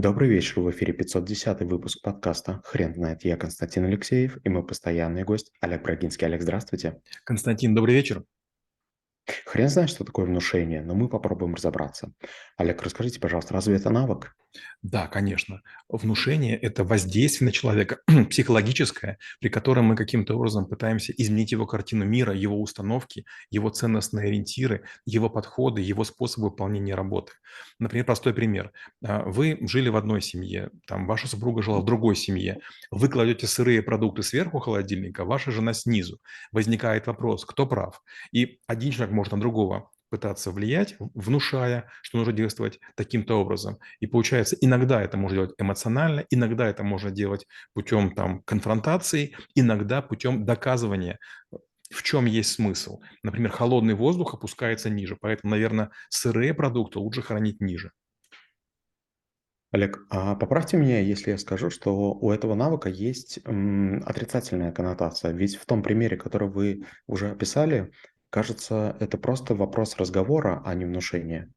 Добрый вечер, в эфире 510-й выпуск подкаста «Хрен знает». Я Константин Алексеев и мой постоянный гость Олег Брагинский. Олег, здравствуйте. Константин, добрый вечер. Хрен знает, что такое внушение, но мы попробуем разобраться. Олег, расскажите, пожалуйста, разве это навык? Да, конечно. Внушение – это воздействие на человека, психологическое, при котором мы каким-то образом пытаемся изменить его картину мира, его установки, его ценностные ориентиры, его подходы, его способы выполнения работы. Например, простой пример. Вы жили в одной семье, там ваша супруга жила в другой семье. Вы кладете сырые продукты сверху холодильника, ваша жена снизу. Возникает вопрос, кто прав? И один человек может на другого пытаться влиять, внушая, что нужно действовать таким-то образом. И получается, иногда это можно делать эмоционально, иногда это можно делать путем конфронтации, иногда путем доказывания, в чем есть смысл. Например, холодный воздух опускается ниже, поэтому, наверное, сырые продукты лучше хранить ниже. Олег, а поправьте меня, если я скажу, что у этого навыка есть отрицательная коннотация. Ведь в том примере, который вы уже описали, кажется, это просто вопрос разговора, а не внушения.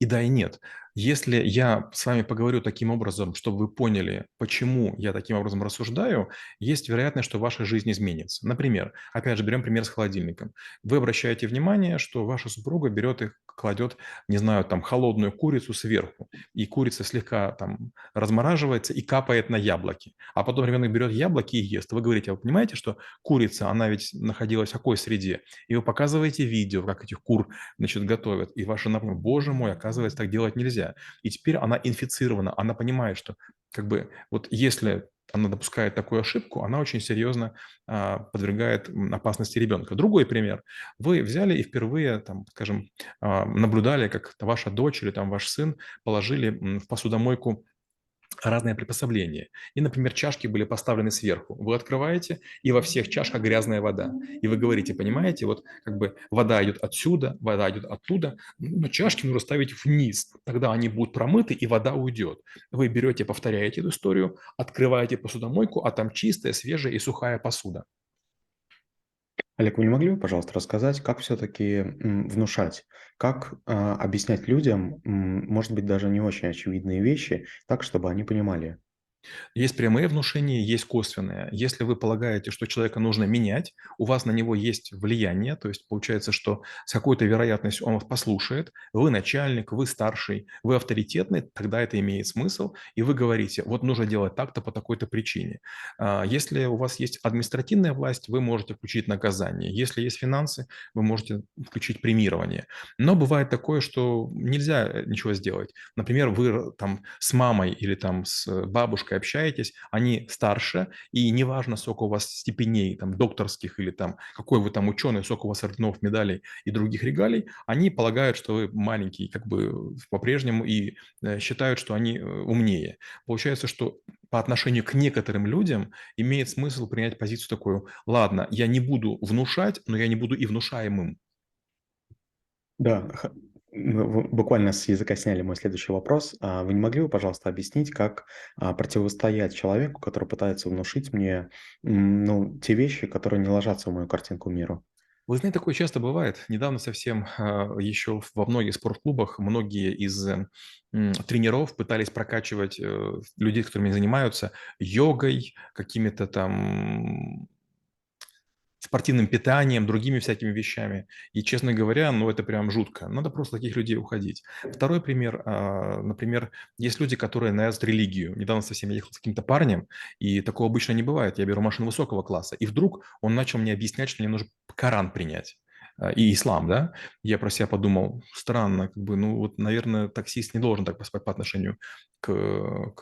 И да, и нет. Если я с вами поговорю таким образом, чтобы вы поняли, почему я таким образом рассуждаю, есть вероятность, что ваша жизнь изменится. Например, опять же, берем пример с холодильником. Вы обращаете внимание, что ваша супруга берет и кладет, не знаю, холодную курицу сверху, и курица слегка размораживается и капает на яблоки. А потом ребенок берет яблоки и ест. Вы говорите, а вы понимаете, что курица, она ведь находилась в какой среде? И вы показываете видео, как этих кур, готовят. И ваша жена говорит, боже мой, оказывается, так делать нельзя. И теперь она инфицирована, она понимает, что если она допускает такую ошибку, она очень серьезно подвергает опасности ребенка. Другой пример. Вы взяли и впервые, наблюдали, как ваша дочь или ваш сын положили в посудомойку разные приспособления. И, например, чашки были поставлены сверху. Вы открываете, и во всех чашках грязная вода. И вы говорите, понимаете, вода идет отсюда, вода идет оттуда, но чашки нужно ставить вниз. Тогда они будут промыты, и вода уйдет. Вы берете, повторяете эту историю, открываете посудомойку, а там чистая, свежая и сухая посуда. Олег, вы не могли бы, пожалуйста, рассказать, как все-таки внушать, как объяснять людям, может быть, даже не очень очевидные вещи, так, чтобы они понимали? Есть прямые внушения, есть косвенные. Если вы полагаете, что человека нужно менять, у вас на него есть влияние, то есть получается, что с какой-то вероятностью он вас послушает, вы начальник, вы старший, вы авторитетный, тогда это имеет смысл, и вы говорите, нужно делать так-то по такой-то причине. Если у вас есть административная власть, вы можете включить наказание. Если есть финансы, вы можете включить премирование. Но бывает такое, что нельзя ничего сделать. Например, вы с мамой или с бабушкой общаетесь, они старше, и неважно, сколько у вас степеней, докторских или какой вы ученый, сколько у вас орденов, медалей и других регалий, они полагают, что вы маленький, по-прежнему, и считают, что они умнее. Получается, что по отношению к некоторым людям имеет смысл принять позицию такую: ладно, я не буду внушать, но я не буду и внушаемым. Да, вы буквально с языка сняли мой следующий вопрос. Вы не могли бы, пожалуйста, объяснить, как противостоять человеку, который пытается внушить мне те вещи, которые не ложатся в мою картинку мира? Вы знаете, такое часто бывает. Недавно совсем еще во многих спортклубах многие из тренеров пытались прокачивать людей, которыми они занимаются, йогой, какими-то спортивным питанием, другими всякими вещами. И, честно говоря, это прям жутко. Надо просто таких людей уходить. Второй пример. Например, есть люди, которые навязывают религию. Недавно совсем я ехал с каким-то парнем, и такого обычно не бывает. Я беру машину высокого класса, и вдруг он начал мне объяснять, что мне нужно Коран принять. И ислам, да? Я про себя подумал, странно, наверное, таксист не должен так поступать по отношению к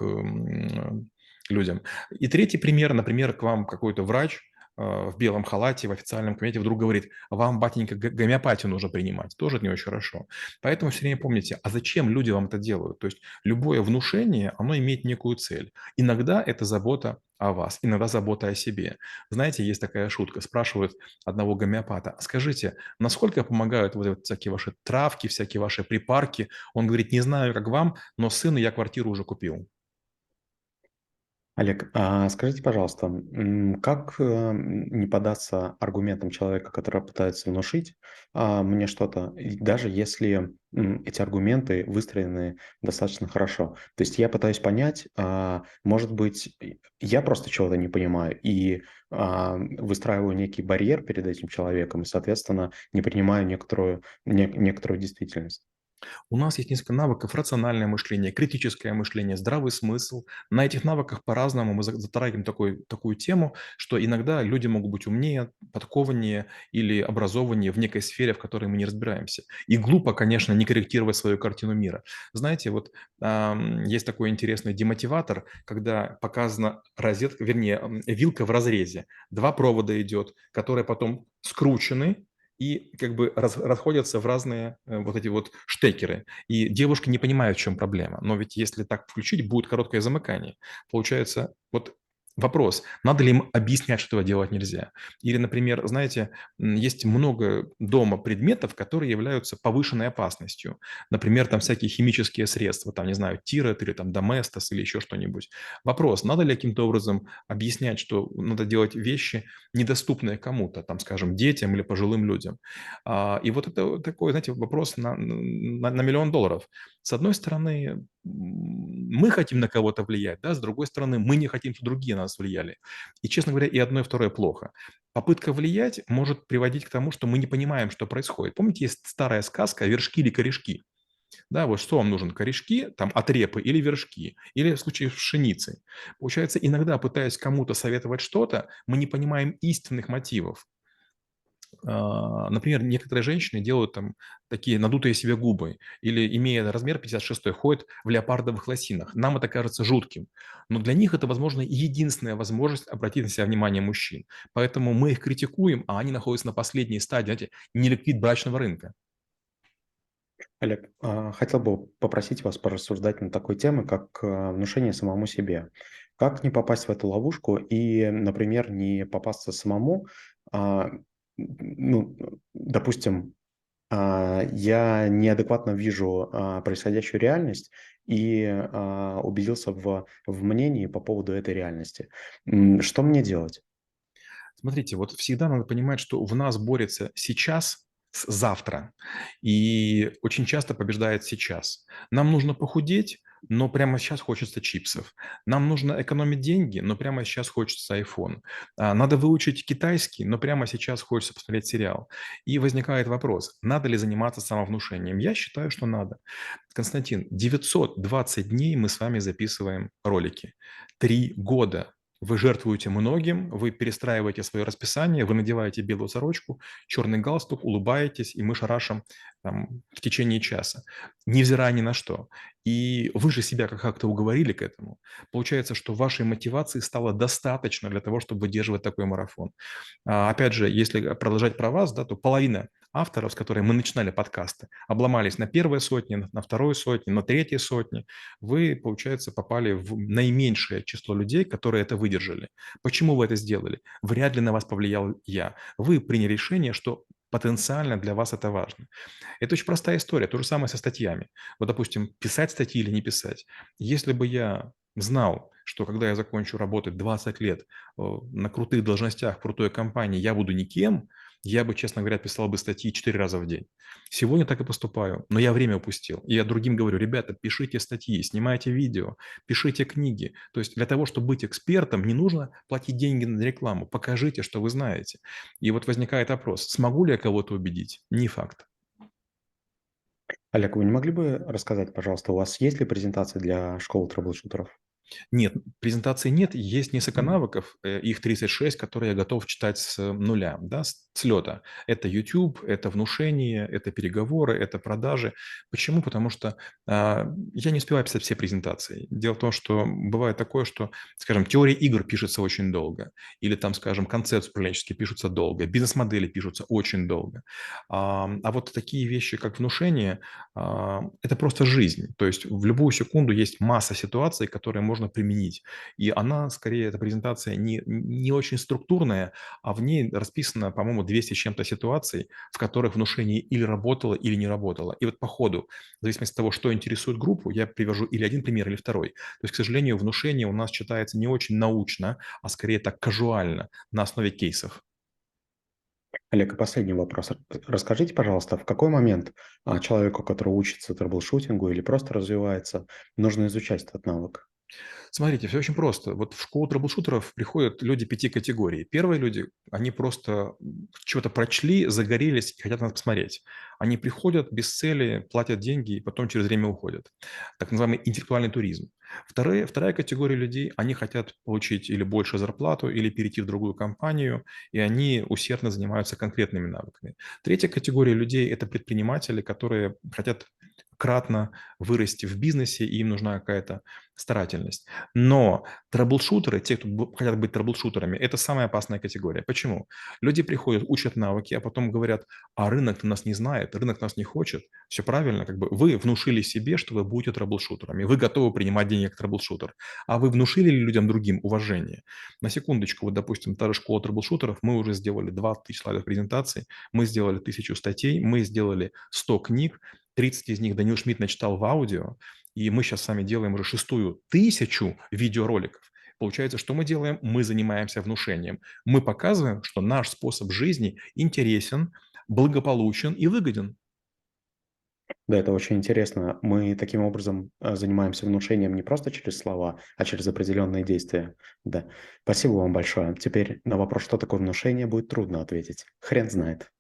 людям. И третий пример. Например, к вам какой-то врач в белом халате, в официальном кабинете вдруг говорит, вам, батенька, гомеопатию нужно принимать. Тоже не очень хорошо. Поэтому все время помните, а зачем люди вам это делают? То есть любое внушение, оно имеет некую цель. Иногда это забота о вас, иногда забота о себе. Знаете, есть такая шутка. Спрашивают одного гомеопата, скажите, насколько помогают всякие ваши травки, всякие ваши припарки? Он говорит, не знаю, как вам, но сыну я квартиру уже купил. Олег, скажите, пожалуйста, как не поддаться аргументам человека, который пытается внушить мне что-то, даже если эти аргументы выстроены достаточно хорошо? То есть я пытаюсь понять, может быть, я просто чего-то не понимаю и выстраиваю некий барьер перед этим человеком и, соответственно, не принимаю некоторую действительность. У нас есть несколько навыков: рациональное мышление, критическое мышление, здравый смысл. На этих навыках по-разному мы затрагиваем такую тему, что иногда люди могут быть умнее, подкованнее или образованнее в некой сфере, в которой мы не разбираемся. И глупо, конечно, не корректировать свою картину мира. Знаете, вот есть такой интересный демотиватор, когда показана розетка, вернее, вилка в разрезе. Два провода идет, которые потом скручены, и как бы расходятся в разные вот эти вот штекеры. И девушки не понимают, в чем проблема. Но ведь если так включить, будет короткое замыкание. Получается, вот вопрос, надо ли им объяснять, что этого делать нельзя. Или, например, знаете, есть много дома предметов, которые являются повышенной опасностью. Например, там всякие химические средства, там, не знаю, тирет или там доместос или еще что-нибудь. Вопрос, надо ли каким-то образом объяснять, что надо делать вещи, недоступные кому-то, там, скажем, детям или пожилым людям. И вот это такой, знаете, вопрос на миллион долларов. С одной стороны, мы хотим на кого-то влиять, да, с другой стороны, мы не хотим, чтобы другие на нас влияли. И, честно говоря, и одно, и второе плохо. Попытка влиять может приводить к тому, что мы не понимаем, что происходит. Помните, есть старая сказка «Вершки или корешки». Да, вот что вам нужен, корешки, там, отрепы или вершки, или в случае пшеницы. Получается, иногда, пытаясь кому-то советовать что-то, мы не понимаем истинных мотивов. Например, некоторые женщины делают там такие надутые себе губы или, имея размер 56, ходят в леопардовых лосинах. Нам это кажется жутким, но для них это, возможно, единственная возможность обратить на себя внимание мужчин. Поэтому мы их критикуем, а они находятся на последней стадии, знаете, неликвид брачного рынка. Олег, хотел бы попросить вас порассуждать на такой теме, как внушение самому себе. Как не попасть в эту ловушку и, например, не попасться самому? Ну, допустим, я неадекватно вижу происходящую реальность и убедился в мнении по поводу этой реальности. Что мне делать? Смотрите, вот всегда надо понимать, что в нас борется сейчас с завтра. И очень часто побеждает сейчас. Нам нужно похудеть, но прямо сейчас хочется чипсов. Нам нужно экономить деньги, но прямо сейчас хочется iPhone. Надо выучить китайский, но прямо сейчас хочется посмотреть сериал. И возникает вопрос, надо ли заниматься самовнушением? Я считаю, что надо. Константин, 920 дней мы с вами записываем ролики. 3 года. Вы жертвуете многим, вы перестраиваете свое расписание, вы надеваете белую сорочку, черный галстук, улыбаетесь, и мы шарашим там, в течение часа, невзирая ни на что. И вы же себя как-то уговорили к этому. Получается, что вашей мотивации стало достаточно для того, чтобы выдерживать такой марафон. Опять же, если продолжать про вас, да, то половина авторов, с которыми мы начинали подкасты, обломались на первой сотне, на второй сотне, на третьей сотне. Вы, получается, попали в наименьшее число людей, которые это выдержали. Почему вы это сделали? Вряд ли на вас повлиял я. Вы приняли решение, что потенциально для вас это важно. Это очень простая история. То же самое со статьями. Вот, допустим, писать статьи или не писать. Если бы я знал, что когда я закончу работать 20 лет на крутых должностях, в крутой компании, я буду никем, я бы, честно говоря, писал бы статьи 4 раза в день. Сегодня так и поступаю, но я время упустил. И я другим говорю, ребята, пишите статьи, снимайте видео, пишите книги. То есть для того, чтобы быть экспертом, не нужно платить деньги на рекламу. Покажите, что вы знаете. И вот возникает вопрос, смогу ли я кого-то убедить? Не факт. Олег, вы не могли бы рассказать, пожалуйста, у вас есть ли презентации для школы трэблшутеров? Нет, презентации нет, есть несколько навыков, их 36, которые я готов читать с нуля, да, с лета. Это YouTube, это внушение, это переговоры, это продажи. Почему? Потому что я не успеваю писать все презентации. Дело в том, что бывает такое, что, скажем, теория игр пишется очень долго, или там, скажем, концепции управленческие пишутся долго, бизнес-модели пишутся очень долго. А вот такие вещи, как внушение, это просто жизнь. То есть в любую секунду есть масса ситуаций, которые можно можно применить. И она, скорее, эта презентация не очень структурная, а в ней расписано, по-моему, 200 с чем-то ситуаций, в которых внушение или работало, или не работало. И вот по ходу, в зависимости от того, что интересует группу, я привожу или один пример, или второй. То есть, к сожалению, внушение у нас читается не очень научно, а скорее так казуально, на основе кейсов. Олег, и последний вопрос. Расскажите, пожалуйста, в какой момент человеку, который учится трэблшутингу или просто развивается, нужно изучать этот навык? Смотрите, все очень просто. Вот в школу трэблшутеров приходят люди 5 категорий. Первые люди, они просто чего-то прочли, загорелись и хотят на это посмотреть. Они приходят без цели, платят деньги и потом через время уходят. Так называемый интеллектуальный туризм. Вторая категория людей, они хотят получить или больше зарплату, или перейти в другую компанию, и они усердно занимаются конкретными навыками. Третья категория людей – это предприниматели, которые хотят кратно вырасти в бизнесе, и им нужна какая-то старательность. Но трэблшутеры, те, кто хотят быть трэблшутерами, это самая опасная категория. Почему? Люди приходят, учат навыки, а потом говорят, а рынок нас не знает, рынок нас не хочет. Все правильно, как бы вы внушили себе, что вы будете трэблшутерами, вы готовы принимать деньги как трэблшутер, а вы внушили ли людям другим уважение? На секундочку, вот, допустим, та же школа трэблшутеров, мы уже сделали 20 слайдов презентаций, мы сделали 1000 статей, мы сделали 100 книг, 30 из них Данил Шмидт начитал в аудио, и мы сейчас сами делаем уже 6000 видеороликов. Получается, что мы делаем? Мы занимаемся внушением. Мы показываем, что наш способ жизни интересен, благополучен и выгоден. Да, это очень интересно. Мы таким образом занимаемся внушением не просто через слова, а через определенные действия. Да. Спасибо вам большое. Теперь на вопрос, что такое внушение, будет трудно ответить. Хрен знает.